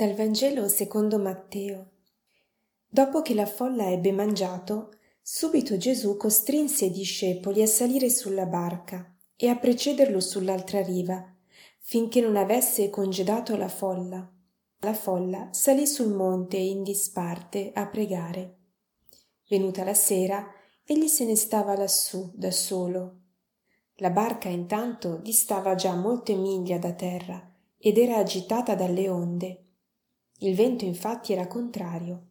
Dal Vangelo secondo Matteo. Dopo che la folla ebbe mangiato, subito Gesù costrinse i discepoli a salire sulla barca e a precederlo sull'altra riva, finché non avesse congedato la folla. La folla salì sul monte in disparte a pregare. Venuta la sera, egli se ne stava lassù da solo. La barca intanto distava già molte miglia da terra ed era agitata dalle onde. Il vento infatti era contrario.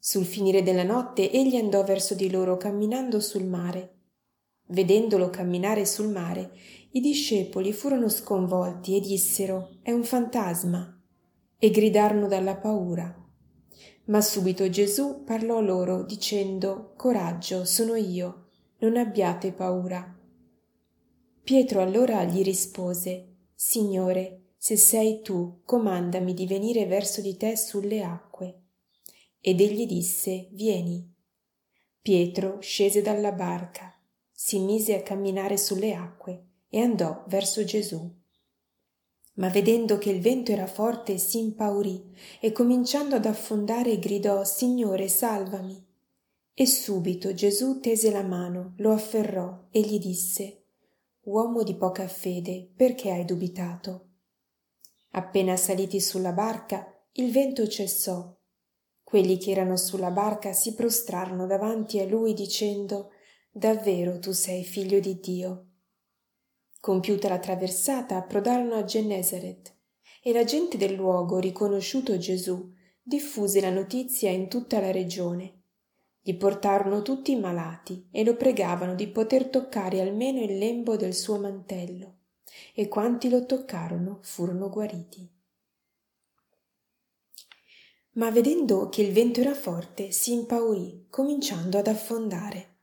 Sul finire della notte egli andò verso di loro camminando sul mare. Vedendolo camminare sul mare, i discepoli furono sconvolti e dissero: «È un fantasma!» e gridarono dalla paura. Ma subito Gesù parlò loro dicendo: «Coraggio, sono io, non abbiate paura». Pietro allora gli rispose: «Signore, se sei tu, comandami di venire verso di te sulle acque». Ed egli disse: «Vieni». Pietro scese dalla barca, si mise a camminare sulle acque e andò verso Gesù. Ma vedendo che il vento era forte, si impaurì e cominciando ad affondare gridò: «Signore, salvami!» E subito Gesù tese la mano, lo afferrò e gli disse: «Uomo di poca fede, perché hai dubitato?» Appena saliti sulla barca, il vento cessò. Quelli che erano sulla barca si prostrarono davanti a lui dicendo: «Davvero tu sei figlio di Dio». Compiuta la traversata, approdarono a Gennèsaret e la gente del luogo, riconosciuto Gesù, diffuse la notizia in tutta la regione. Gli portarono tutti i malati e lo pregavano di poter toccare almeno il lembo del suo mantello. E quanti lo toccarono furono guariti. Ma vedendo che il vento era forte, si impaurì, cominciando ad affondare.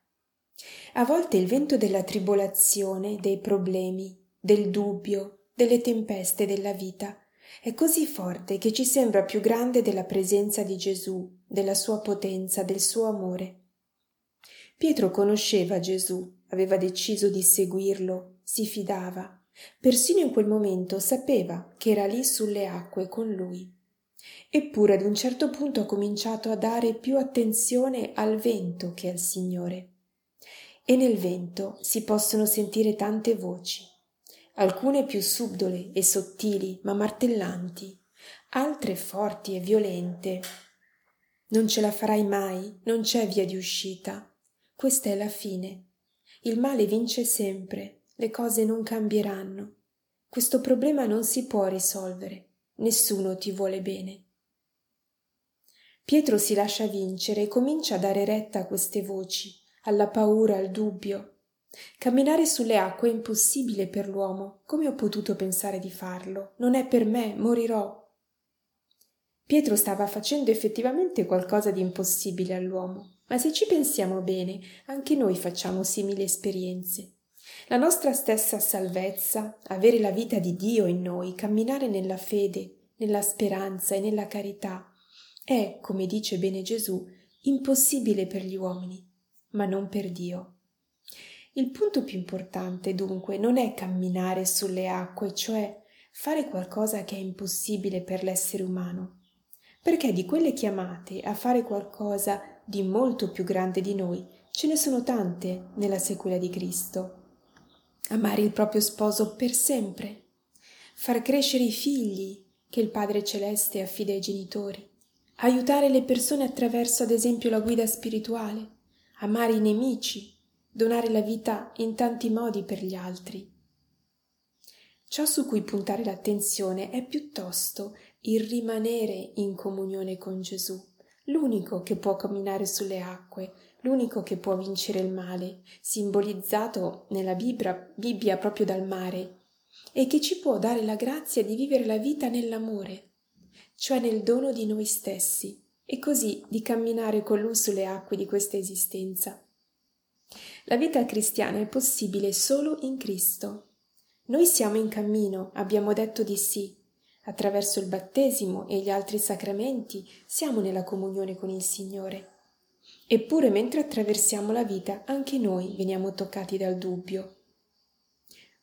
A volte il vento della tribolazione, dei problemi, del dubbio, delle tempeste della vita è così forte che ci sembra più grande della presenza di Gesù, della sua potenza, del suo amore. Pietro conosceva Gesù, aveva deciso di seguirlo, si fidava. Persino in quel momento sapeva che era lì sulle acque con lui. Eppure ad un certo punto ha cominciato a dare più attenzione al vento che al Signore. E nel vento si possono sentire tante voci, alcune più subdole e sottili ma martellanti, altre forti e violente. «Non ce la farai mai, non c'è via di uscita. Questa è la fine. Il male vince sempre. Le cose non cambieranno. Questo problema non si può risolvere. Nessuno ti vuole bene». Pietro si lascia vincere e comincia a dare retta a queste voci, alla paura, al dubbio. Camminare sulle acque è impossibile per l'uomo. Come ho potuto pensare di farlo? Non è per me, morirò. Pietro stava facendo effettivamente qualcosa di impossibile all'uomo, ma se ci pensiamo bene, anche noi facciamo simili esperienze. La nostra stessa salvezza, avere la vita di Dio in noi, camminare nella fede, nella speranza e nella carità, è, come dice bene Gesù, impossibile per gli uomini, ma non per Dio. Il punto più importante, dunque, non è camminare sulle acque, cioè fare qualcosa che è impossibile per l'essere umano, perché di quelle chiamate a fare qualcosa di molto più grande di noi, ce ne sono tante nella sequela di Cristo. Amare il proprio sposo per sempre, far crescere i figli che il Padre Celeste affida ai genitori, aiutare le persone attraverso ad esempio la guida spirituale, amare i nemici, donare la vita in tanti modi per gli altri. Ciò su cui puntare l'attenzione è piuttosto il rimanere in comunione con Gesù, l'unico che può camminare sulle acque, l'unico che può vincere il male, simbolizzato nella Bibbia proprio dal mare, e che ci può dare la grazia di vivere la vita nell'amore, cioè nel dono di noi stessi, e così di camminare con Lui sulle acque di questa esistenza. La vita cristiana è possibile solo in Cristo. Noi siamo in cammino, abbiamo detto di sì. Attraverso il battesimo e gli altri sacramenti siamo nella comunione con il Signore. Eppure mentre attraversiamo la vita anche noi veniamo toccati dal dubbio.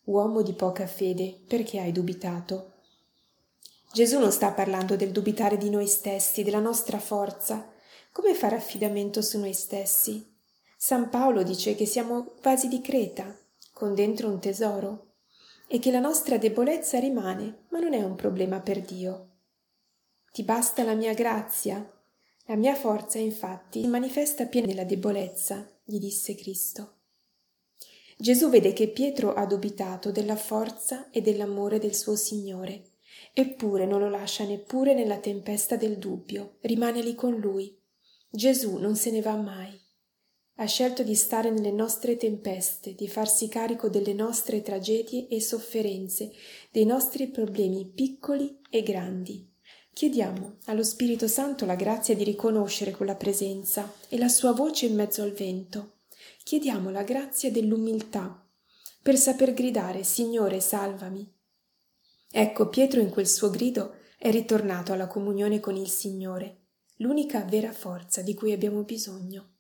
«Uomo di poca fede, perché hai dubitato?» Gesù non sta parlando del dubitare di noi stessi, della nostra forza. Come fare affidamento su noi stessi? San Paolo dice che siamo vasi di creta, con dentro un tesoro, e che la nostra debolezza rimane, ma non è un problema per Dio. Ti basta la mia grazia. La mia forza, infatti, si manifesta piena nella debolezza, gli disse Cristo. Gesù vede che Pietro ha dubitato della forza e dell'amore del suo Signore, eppure non lo lascia neppure nella tempesta del dubbio, rimane lì con lui. Gesù non se ne va mai. Ha scelto di stare nelle nostre tempeste, di farsi carico delle nostre tragedie e sofferenze, dei nostri problemi piccoli e grandi. Chiediamo allo Spirito Santo la grazia di riconoscere quella presenza e la sua voce in mezzo al vento. Chiediamo la grazia dell'umiltà per saper gridare «Signore, salvami!». Ecco, Pietro in quel suo grido è ritornato alla comunione con il Signore, l'unica vera forza di cui abbiamo bisogno.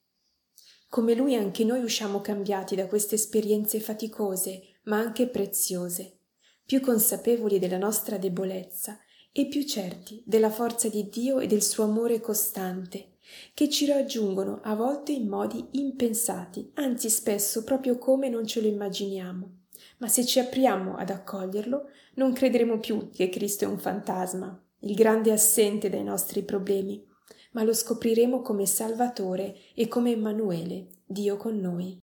Come lui anche noi usciamo cambiati da queste esperienze faticose, ma anche preziose, più consapevoli della nostra debolezza e più certi della forza di Dio e del suo amore costante, che ci raggiungono a volte in modi impensati, anzi spesso proprio come non ce lo immaginiamo. Ma se ci apriamo ad accoglierlo, non crederemo più che Cristo è un fantasma, il grande assente dai nostri problemi, ma lo scopriremo come Salvatore e come Emanuele, Dio con noi.